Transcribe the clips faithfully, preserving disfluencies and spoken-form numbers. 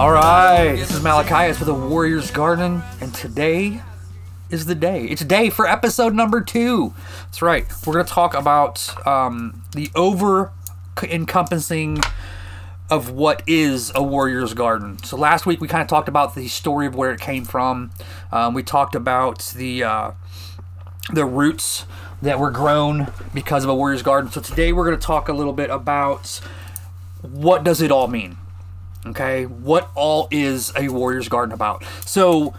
All right, this is Malachius for the Warrior's Garden, and today is the day. It's day for episode number two. That's right. We're going to talk about um, the over-encompassing of what is a Warrior's Garden. So last week we kind of talked about the story of where it came from. Um, we talked about the uh, the roots that were grown because of a Warrior's Garden. So today we're going to talk a little bit about what does it all mean. Okay, what all is a Warrior's Garden about? So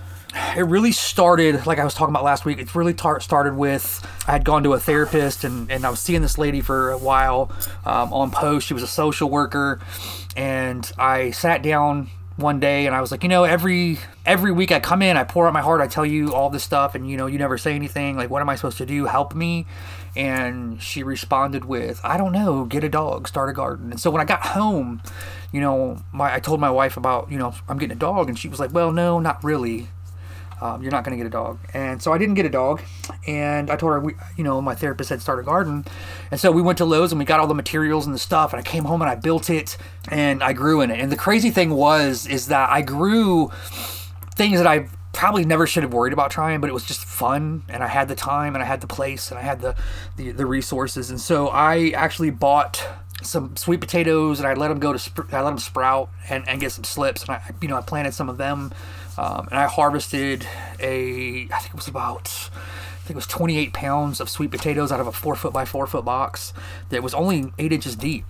it really started, like I was talking about last week, it really tar- started with, I had gone to a therapist and, and I was seeing this lady for a while um, on post. She was a social worker, and I sat down one day and I was like, you know, every every week I come in, I pour out my heart, I tell you all this stuff, and you know, you never say anything. Like, what am I supposed to do? Help me. And she responded with, I don't know, get a dog, start a garden. And so when I got home, you know, my I told my wife about, you know, I'm getting a dog, and she was like, well, no, not really. Um, you're not going to get a dog. And so I didn't get a dog, and I told her, we, you know, my therapist said start a garden. And so we went to Lowe's and we got all the materials and the stuff, and I came home and I built it and I grew in it. And the crazy thing was, is that I grew things that I probably never should have worried about trying, but it was just fun. And I had the time and I had the place and I had the, the, the resources. And so I actually bought some sweet potatoes, and I let them go to, sp- I let them sprout and, and get some slips. And I, you know, I planted some of them. Um, and I harvested a, I think it was about, I think it was twenty-eight pounds of sweet potatoes out of a four foot by four foot box that was only eight inches deep.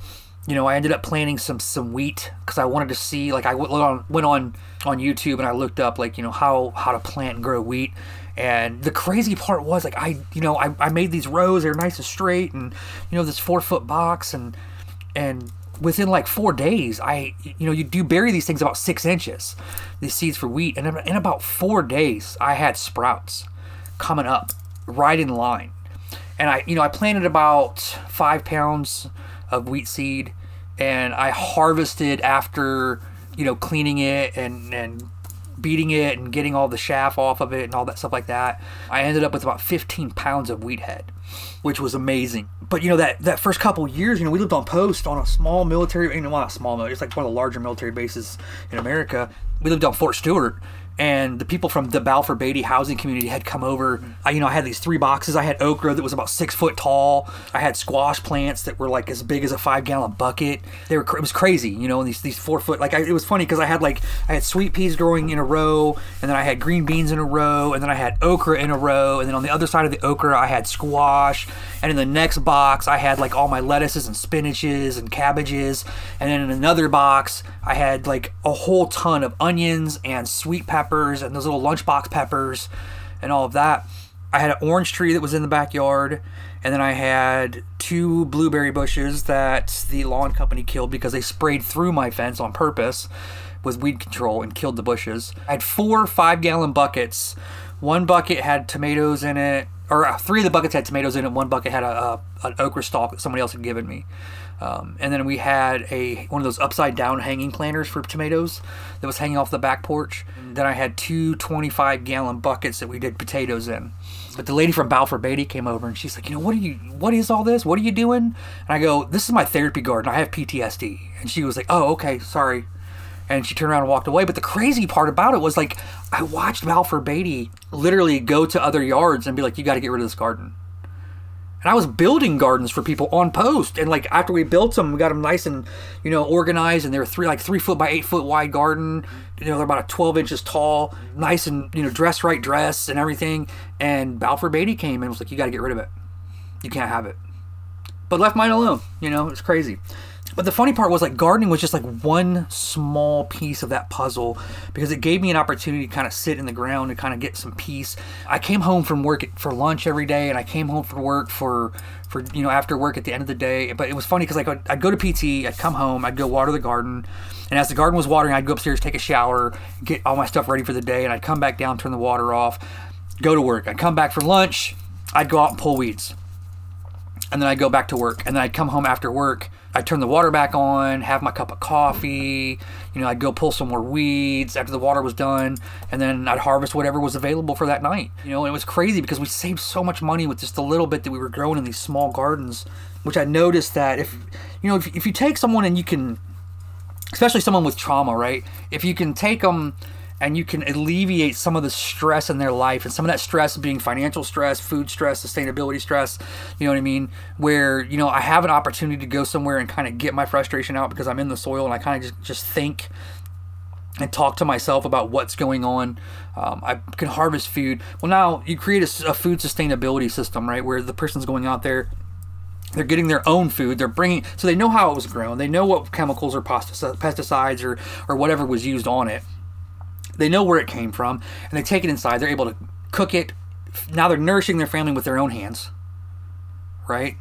You know, I ended up planting some, some wheat because I wanted to see, like I went on, went on, on YouTube and I looked up like, you know, how, how to plant and grow wheat. And the crazy part was like, I, you know, I, I made these rows, they were nice and straight, and, you know, this four foot box, and, and within like four days, I, you know, you do bury these things about six inches, these seeds for wheat. And in about four days, I had sprouts coming up right in line. And I, you know, I planted about five pounds of wheat seed, and I harvested after, you know, cleaning it and, and beating it and getting all the chaff off of it and all that stuff like that. I ended up with about fifteen pounds of wheat head, which was amazing. But, you know, that, that first couple of years, you know, we lived on post on a small military, you know, not small military, it's like one of the larger military bases in America. We lived on Fort Stewart, and the people from the Balfour Beatty housing community had come over. I, you know, I had these three boxes. I had okra that was about six foot tall. I had squash plants that were like as big as a five gallon bucket. They were, it was crazy, you know, and these, these four foot, like I, it was funny because I had like, I had sweet peas growing in a row, and then I had green beans in a row, and then I had okra in a row. And then on the other side of the okra, I had squash. And in the next box, I had like all my lettuces and spinaches and cabbages. And then in another box, I had like a whole ton of onions and sweet peppers and those little lunchbox peppers and all of that. I had an orange tree that was in the backyard, and then I had two blueberry bushes that the lawn company killed because they sprayed through my fence on purpose with weed control and killed the bushes. I had four five gallon buckets. One bucket had tomatoes in it, or three of the buckets had tomatoes in it. One bucket had a, a an okra stalk that somebody else had given me. Um, and then we had a one of those upside down hanging planters for tomatoes that was hanging off the back porch. And then I had two twenty-five gallon buckets that we did potatoes in. But the lady from Balfour Beatty came over, and she's like, you know, what are you, what is all this? What are you doing? And I go, this is my therapy garden. I have P T S D. And she was like, oh, okay, sorry. And she turned around and walked away. But the crazy part about it was, like, I watched Balfour Beatty literally go to other yards and be like, you got to get rid of this garden. And I was building gardens for people on post. And, like, after we built them, we got them nice and, you know, organized. And they were three, like, three foot by eight foot wide garden. You know, they're about twelve inches tall, nice and, you know, dress right dress and everything. And Balfour Beatty came and was like, you got to get rid of it. You can't have it. But left mine alone. You know, it's crazy. But the funny part was, like, gardening was just, like, one small piece of that puzzle, because it gave me an opportunity to kind of sit in the ground and kind of get some peace. I came home from work for lunch every day, and I came home from work for, for you know, after work at the end of the day. But it was funny because like, I'd, I'd go to P T, I'd come home, I'd go water the garden. And as the garden was watering, I'd go upstairs, take a shower, get all my stuff ready for the day, and I'd come back down, turn the water off, go to work. I'd come back for lunch, I'd go out and pull weeds. And then I'd go back to work. And then I'd come home after work, I'd turn the water back on, have my cup of coffee, you know, I'd go pull some more weeds after the water was done, and then I'd harvest whatever was available for that night. You know, and it was crazy because we saved so much money with just the little bit that we were growing in these small gardens, which I noticed that if, you know, if, if you take someone and you can especially someone with trauma, right? If you can take them and you can alleviate some of the stress in their life, and some of that stress being financial stress, food stress, sustainability stress, you know what I mean? Where, you know, I have an opportunity to go somewhere and kind of get my frustration out because I'm in the soil and I kind of just, just think and talk to myself about what's going on. Um, I can harvest food. Well, now you create a, a food sustainability system, right? Where the person's going out there, they're getting their own food. They're bringing, so they know how it was grown. They know what chemicals or pesticides or, or whatever was used on it. They know where it came from, and they take it inside. They're able to cook it. Now they're nourishing their family with their own hands, right?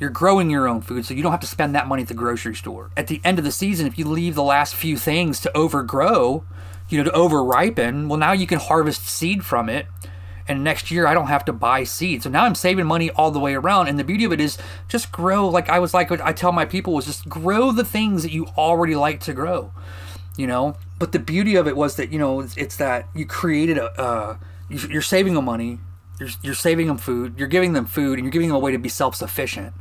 You're growing your own food, so you don't have to spend that money at the grocery store. At the end of the season, if you leave the last few things to overgrow, you know, to overripen, well, now you can harvest seed from it. And next year, I don't have to buy seed. So now I'm saving money all the way around. And the beauty of it is just grow. Like I was like, I tell my people was just grow the things that you already like to grow, you know? But the beauty of it was that, you know, it's, it's that you created a, uh, you're saving them money, you're, you're saving them food, you're giving them food, and you're giving them a way to be self-sufficient,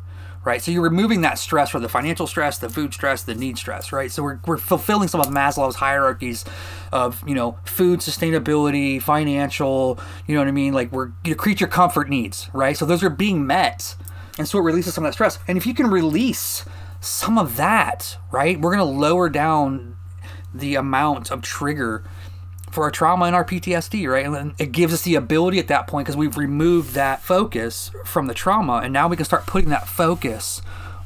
right? So you're removing that stress, for the financial stress, the food stress, the need stress, right? So we're, we're fulfilling some of Maslow's hierarchies of, you know, food, sustainability, financial, you know what I mean? Like we're, you know, creature comfort needs, right? So those are being met. And so it releases some of that stress. And if you can release some of that, right, we're going to lower down the amount of trigger for our trauma and our P T S D, right? And it gives us the ability at that point, because we've removed that focus from the trauma, and now we can start putting that focus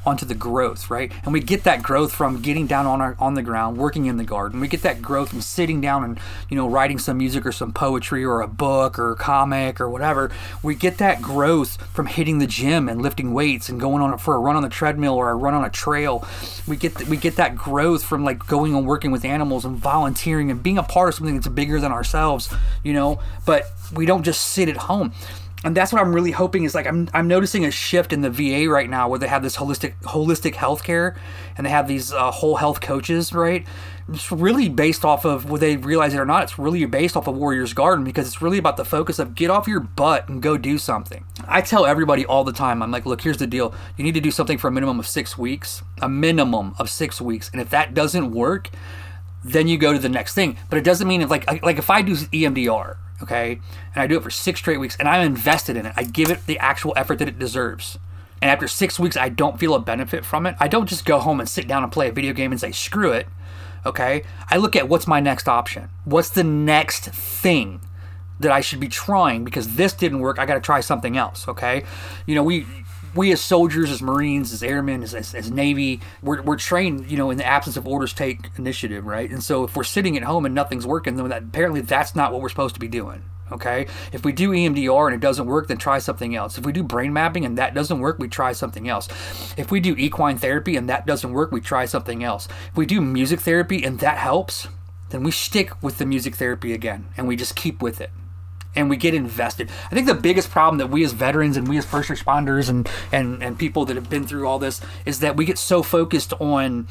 onto the growth, right? And we get that growth from getting down on our on the ground, working in the garden. We get that growth from sitting down and, you know, writing some music or some poetry or a book or a comic or whatever. We get that growth from hitting the gym and lifting weights and going on for a run on the treadmill or a run on a trail. We get th- we get that growth from like going and working with animals and volunteering and being a part of something that's bigger than ourselves, you know. But we don't just sit at home. And that's what I'm really hoping is like, I'm I'm noticing a shift in the V A right now where they have this holistic holistic healthcare, and they have these uh, whole health coaches, right? It's really based off of, whether they realize it or not, it's really based off of Warrior's Garden, because it's really about the focus of get off your butt and go do something. I tell everybody all the time, I'm like, look, here's the deal. You need to do something for a minimum of six weeks, a minimum of six weeks. And if that doesn't work, then you go to the next thing. But it doesn't mean if like like if I do E M D R, okay, and I do it for six straight weeks, and I'm invested in it, I give it the actual effort that it deserves, and after six weeks I don't feel a benefit from it, I don't just go home and sit down and play a video game and say, screw it, okay? I look at what's my next option. What's the next thing that I should be trying? Because this didn't work, I got to try something else, okay? You know, we... We as soldiers, as Marines, as airmen, as, as, as Navy, we're, we're trained, you know, in the absence of orders, take initiative, right? And so if we're sitting at home and nothing's working, then that, apparently that's not what we're supposed to be doing, okay? If we do E M D R and it doesn't work, then try something else. If we do brain mapping and that doesn't work, we try something else. If we do equine therapy and that doesn't work, we try something else. If we do music therapy and that helps, then we stick with the music therapy again, and we just keep with it. And we get invested. I think the biggest problem that we as veterans and we as first responders and, and, and people that have been through all this is that we get so focused on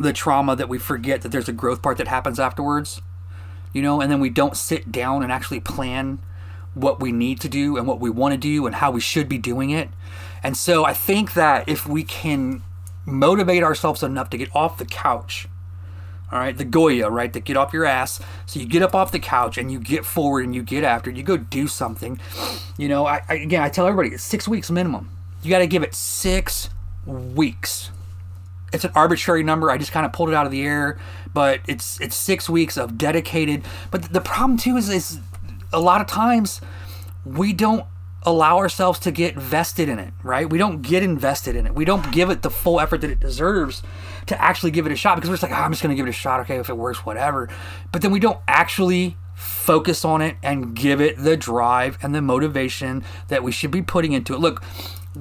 the trauma that we forget that there's a growth part that happens afterwards, you know, and then we don't sit down and actually plan what we need to do and what we want to do and how we should be doing it. And so I think that if we can motivate ourselves enough to get off the couch, all right, the Goya, right, to get off your ass. So you get up off the couch and you get forward and you get after it. You go do something. You know, I, I again, I tell everybody, it's six weeks minimum. You got to give it six weeks. It's an arbitrary number. I just kind of pulled it out of the air, but it's it's six weeks of dedicated. But the problem too is, is a lot of times we don't allow ourselves to get vested in it, right? We don't get invested in it. We don't give it the full effort that it deserves to actually give it a shot, because we're just like, oh, I'm just going to give it a shot. Okay, if it works, whatever. But then we don't actually focus on it and give it the drive and the motivation that we should be putting into it. Look,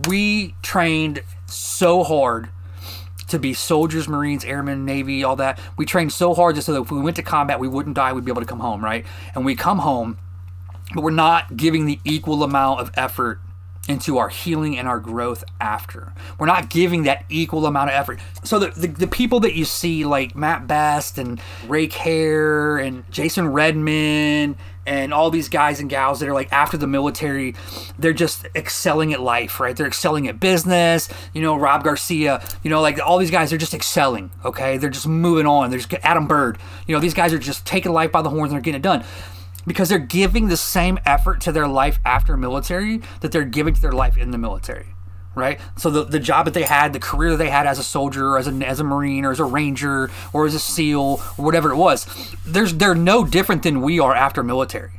we trained so hard to be soldiers, Marines, airmen, Navy, all that. We trained so hard just so that if we went to combat, we wouldn't die, we'd be able to come home, right? And we come home, but we're not giving the equal amount of effort into our healing and our growth after. We're not giving that equal amount of effort. So the, the, the people that you see, like Matt Best and Ray Kerr and Jason Redman and all these guys and gals that are like after the military, they're just excelling at life, right? They're excelling at business. You know, Rob Garcia, you know, like all these guys, they're just excelling, okay? They're just moving on. There's Adam Bird. You know, these guys are just taking life by the horns and they're getting it done. Because they're giving the same effort to their life after military that they're giving to their life in the military, right? So the, the job that they had, the career that they had as a soldier, or as a as a Marine, or as a Ranger, or as a SEAL, or whatever it was, there's they're no different than we are after military.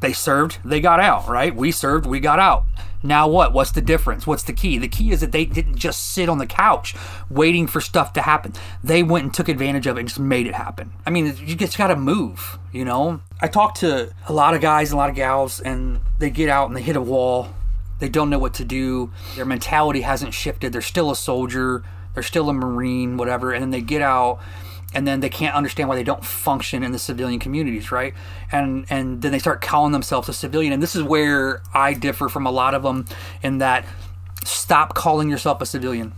They served, they got out, right? We served, we got out. Now what? What's the difference? What's the key? The key is that they didn't just sit on the couch waiting for stuff to happen. They went and took advantage of it and just made it happen. I mean, you just got to move, you know? I talk to a lot of guys, a lot of gals, and they get out and they hit a wall. They don't know what to do. Their mentality hasn't shifted. They're still a soldier. They're still a Marine, whatever. And then they get out. And then they can't understand why they don't function in the civilian communities, right? And and then they start calling themselves a civilian. And this is where I differ from a lot of them in that stop calling yourself a civilian.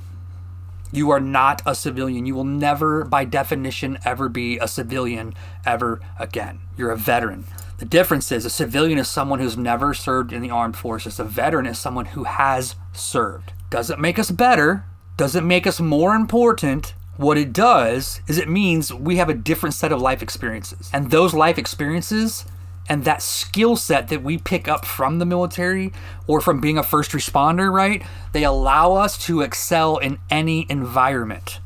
You are not a civilian. You will never, by definition, ever be a civilian ever again. You're a veteran. The difference is a civilian is someone who's never served in the armed forces. A veteran is someone who has served. Doesn't make us better. Doesn't make us more important. What it does is it means we have a different set of life experiences. And those life experiences and that skill set that we pick up from the military or from being a first responder, right? They allow us to excel in any environment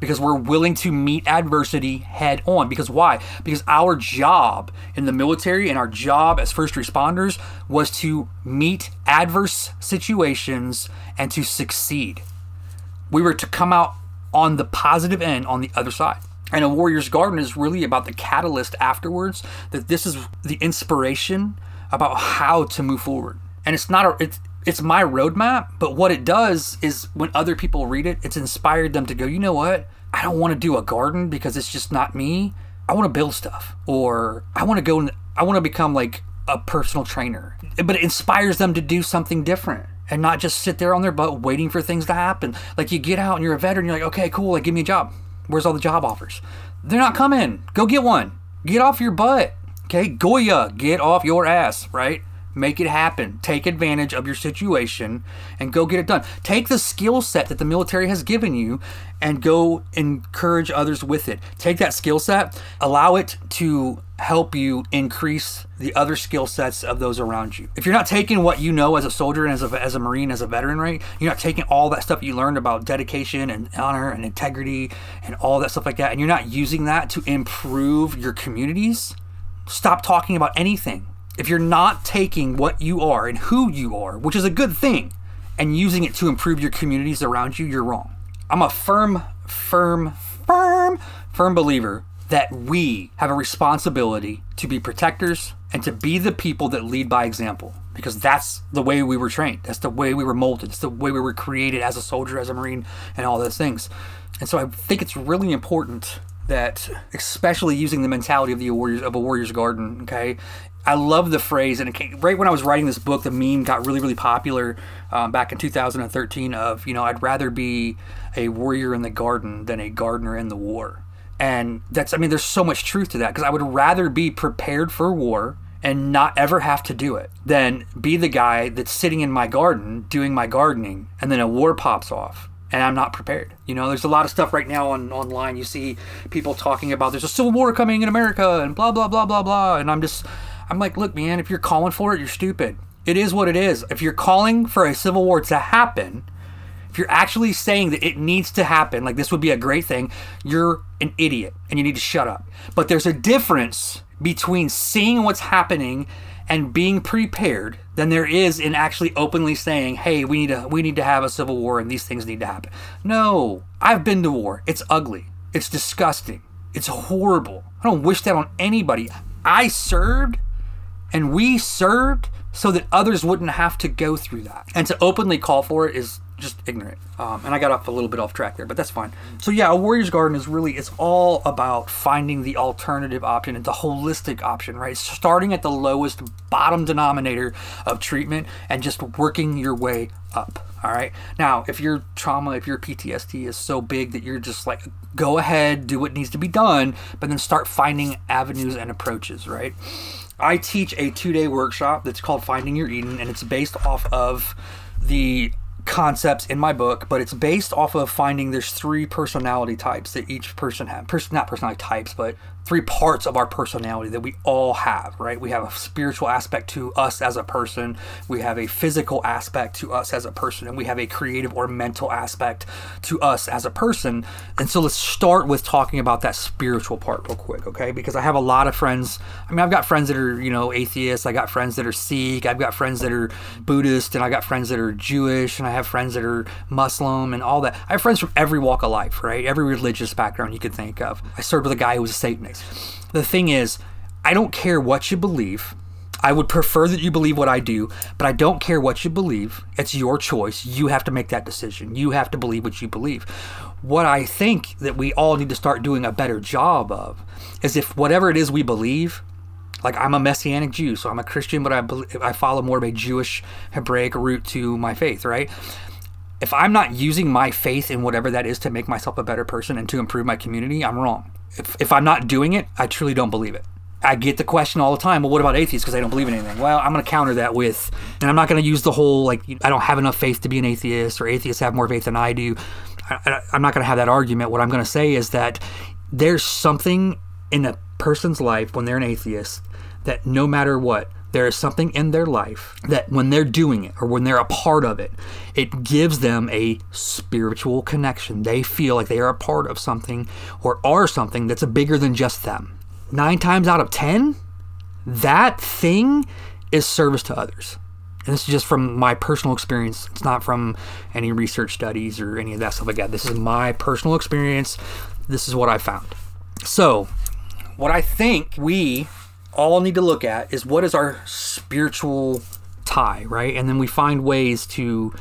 because we're willing to meet adversity head on. Because why? Because our job in the military and our job as first responders was to meet adverse situations and to succeed. We were to come out on the positive end on the other side. And a Warrior's Garden is really about the catalyst afterwards, that this is the inspiration about how to move forward. And it's not a, it's, it's my roadmap, but what it does is when other people read it, it's inspired them to go, you know what? I don't want to do a garden because it's just not me. I want to build stuff, or I want to go and I want to become like a personal trainer, but it inspires them to do something different. And not just sit there on their butt waiting for things to happen. Like you get out and you're a veteran, you're like, okay, cool, like give me a job. Where's all the job offers? They're not coming. Go get one. Get off your butt. Okay, Goya, get off your ass, right? Make it happen. Take advantage of your situation and go get it done. Take the skill set that the military has given you and go encourage others with it. Take that skill set, allow it to help you increase the other skill sets of those around you. If you're not taking what you know as a soldier and as a, as a Marine, as a veteran, right? You're not taking all that stuff you learned about dedication and honor and integrity and all that stuff like that, and you're not using that to improve your communities, stop talking about anything. If you're not taking what you are and who you are, which is a good thing, and using it to improve your communities around you, you're wrong. I'm a firm, firm, firm, firm believer that we have a responsibility to be protectors and to be the people that lead by example, because that's the way we were trained. That's the way we were molded. It's the way we were created as a soldier, as a Marine, and all those things. And so I think it's really important that, especially using the mentality of the warriors of a Warrior's Garden, okay? I love the phrase, and it came, right when I was writing this book, the meme got really, really popular um, back in two thousand thirteen of, you know, I'd rather be a warrior in the garden than a gardener in the war. And that's, I mean, there's so much truth to that, because I would rather be prepared for war and not ever have to do it than be the guy that's sitting in my garden doing my gardening and then a war pops off. And I'm not prepared. You know, there's a lot of stuff right now on online. You see people talking about there's a civil war coming in America and blah, blah, blah, blah, blah. And I'm just, I'm like, look, man, if you're calling for it, you're stupid. It is what it is. If you're calling for a civil war to happen, if you're actually saying that it needs to happen, like this would be a great thing, you're an idiot and you need to shut up. But there's a difference between seeing what's happening and being prepared than there is in actually openly saying, hey, we need to we need to have a civil war and these things need to happen. No, I've been to war. It's ugly. It's disgusting. It's horrible. I don't wish that on anybody. I served and we served so that others wouldn't have to go through that. And to openly call for it is just ignorant. Um, and I got off a little bit off track there, but that's fine. So yeah, a Warrior's Garden is really, it's all about finding the alternative option and the holistic option, right? Starting at the lowest bottom denominator of treatment and just working your way up. All right. Now, if your trauma, if your P T S D is so big that you're just like, go ahead, do what needs to be done, but then start finding avenues and approaches, right? I teach a two-day workshop that's called Finding Your Eden, and it's based off of the concepts in my book, but it's based off of finding there's three personality types that each person has. Person, not personality types, but three parts of our personality that we all have, right? We have a spiritual aspect to us as a person, we have a physical aspect to us as a person, and we have a creative or mental aspect to us as a person. And so let's start with talking about that spiritual part real quick, okay? Because I have a lot of friends, I mean, I've got friends that are, you know, atheists, I got friends that are Sikh, I've got friends that are Buddhist, and I got friends that are Jewish, and I have friends that are Muslim and all that. I have friends from every walk of life, right? Every religious background you could think of. I served with a guy who was a Satanist. The thing is, I don't care what you believe. I would prefer that you believe what I do, but I don't care what you believe. It's your choice. You have to make that decision. You have to believe what you believe. What I think that we all need to start doing a better job of is if whatever it is we believe, like I'm a Messianic Jew, so I'm a Christian, but I, I follow more of a Jewish Hebraic root to my faith, right? If I'm not using my faith in whatever that is to make myself a better person and to improve my community, I'm wrong. If, if I'm not doing it, I truly don't believe it. I get the question all the time, well, what about atheists because they don't believe in anything? Well, I'm going to counter that with, and I'm not going to use the whole, like, I don't have enough faith to be an atheist or atheists have more faith than I do. I, I, I'm not going to have that argument. What I'm going to say is that there's something in a person's life when they're an atheist that no matter what, there is something in their life that when they're doing it or when they're a part of it, it gives them a spiritual connection. They feel like they are a part of something or are something that's bigger than just them. Nine times out of ten, that thing is service to others. And this is just from my personal experience. It's not from any research studies or any of that stuff like that. This is my personal experience. This is what I found. So what I think we all I need to look at is what is our spiritual tie, right? And then we find ways to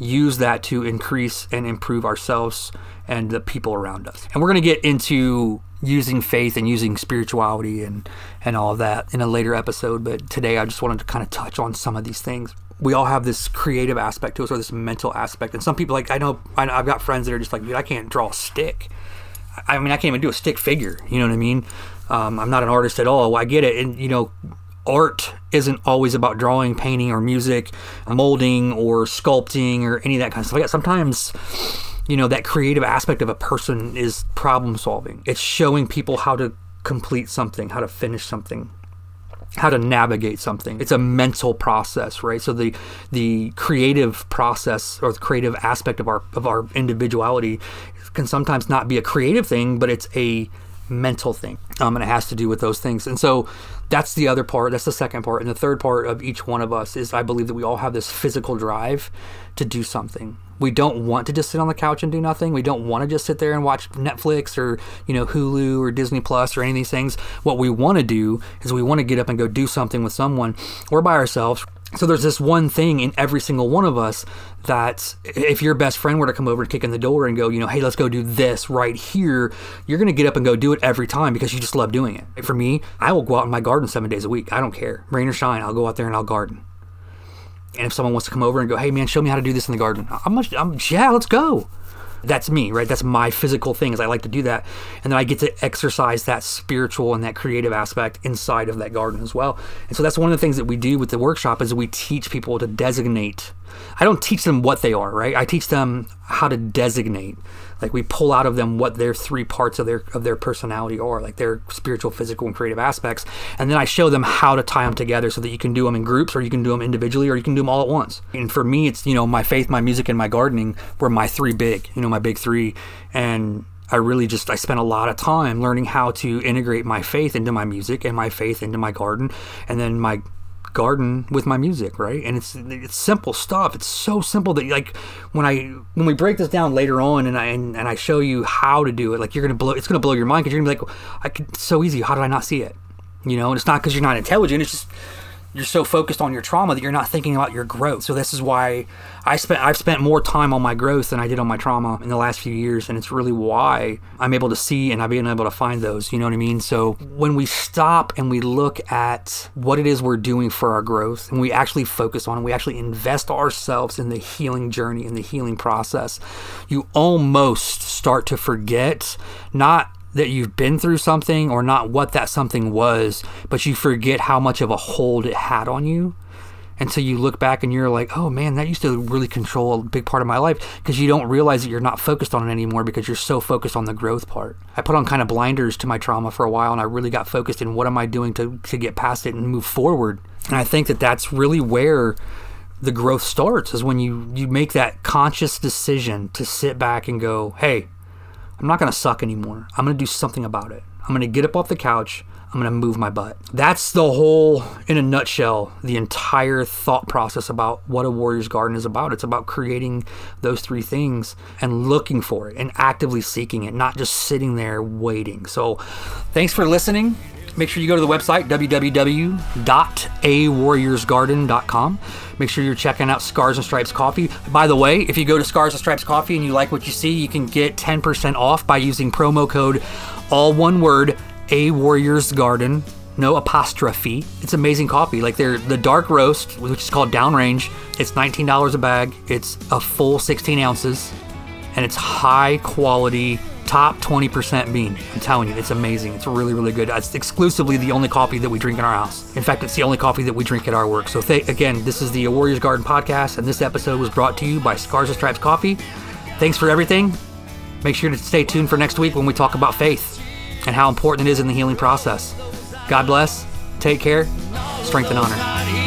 use that to increase and improve ourselves and the people around us. And we're going to get into using faith and using spirituality and, and all of that in a later episode. But today I just wanted to kind of touch on some of these things. We all have this creative aspect to us or this mental aspect. And some people, like, I know, I know I've got friends that are just like, dude, I can't draw a stick. I mean, I can't even do a stick figure. You know what I mean? Um, I'm not an artist at all. I get it. And, you know, art isn't always about drawing, painting, or music, molding, or sculpting, or any of that kind of stuff like that. Sometimes, you know, that creative aspect of a person is problem solving. It's showing people how to complete something, how to finish something, how to navigate something. It's a mental process, right? So the the creative process or the creative aspect of our of our individuality can sometimes not be a creative thing, but it's a mental thing, um, and it has to do with those things. And so that's the other part. That's the second part. And the third part of each one of us is I believe that we all have this physical drive to do something. We don't want to just sit on the couch and do nothing. We don't want to just sit there and watch Netflix or, you know, Hulu or Disney Plus or any of these things. What we want to do is we want to get up and go do something with someone or by ourselves. So there's this one thing in every single one of us that if your best friend were to come over and kick in the door and go, you know, hey, let's go do this right here, you're going to get up and go do it every time because you just love doing it. For me, I will go out in my garden seven days a week. I don't care. Rain or shine, I'll go out there and I'll garden. And if someone wants to come over and go, hey, man, show me how to do this in the garden. I'm, I'm yeah, let's go. That's me, right? That's my physical thing is I like to do that. And then I get to exercise that spiritual and that creative aspect inside of that garden as well. And so that's one of the things that we do with the workshop is we teach people to designate. I don't teach them what they are, right? I teach them how to designate. Like we pull out of them what their three parts of their of their personality are, like their spiritual, physical, and creative aspects. And then I show them how to tie them together so that you can do them in groups or you can do them individually or you can do them all at once. And for me, it's, you know, my faith, my music, and my gardening were my three big, you know, my big three. And I really just, I spent a lot of time learning how to integrate my faith into my music and my faith into my garden and then my garden with my music, right? And it's it's simple stuff. It's so simple that, like, when I when we break this down later on and I and, and I show you how to do it, like, you're gonna blow it's gonna blow your mind because you're gonna be like, I could, so easy. How did I not see it? You know, and it's not because you're not intelligent. It's just you're so focused on your trauma that you're not thinking about your growth. So this is why I spent, I've spent more time on my growth than I did on my trauma in the last few years. And it's really why I'm able to see and I've been able to find those, you know what I mean? So when we stop and we look at what it is we're doing for our growth, and we actually focus on, and we actually invest ourselves in the healing journey, in the healing process, you almost start to forget, not that you've been through something or not what that something was, but you forget how much of a hold it had on you. And so you look back and you're like, oh man, that used to really control a big part of my life, because you don't realize that you're not focused on it anymore because you're so focused on the growth part. I put on kind of blinders to my trauma for a while, and I really got focused in what am I doing to, to get past it and move forward. And I think that that's really where the growth starts, is when you, you make that conscious decision to sit back and go, hey, I'm not going to suck anymore. I'm going to do something about it. I'm going to get up off the couch. I'm going to move my butt. That's the whole, in a nutshell, the entire thought process about what a Warrior's Garden is about. It's about creating those three things and looking for it and actively seeking it, not just sitting there waiting. So thanks for listening. Make sure you go to the website, w w w dot a warriors garden dot com. Make sure you're checking out Scars and Stripes Coffee. By the way, if you go to Scars and Stripes Coffee and you like what you see, you can get ten percent off by using promo code, all one word, A Warriors Garden, no apostrophe. It's amazing coffee. Like, they're the dark roast, which is called Downrange. It's nineteen dollars a bag. It's a full sixteen ounces, and it's high quality, top twenty percent bean. I'm telling you, it's amazing. It's really, really good. It's exclusively the only coffee that we drink in our house. In fact, it's the only coffee that we drink at our work. So th- again, this is the Warriors Garden podcast, and this episode was brought to you by Scars and Stripes Coffee. Thanks for everything. Make sure to stay tuned for next week when we talk about faith and how important it is in the healing process. God bless. Take care. Strength and honor.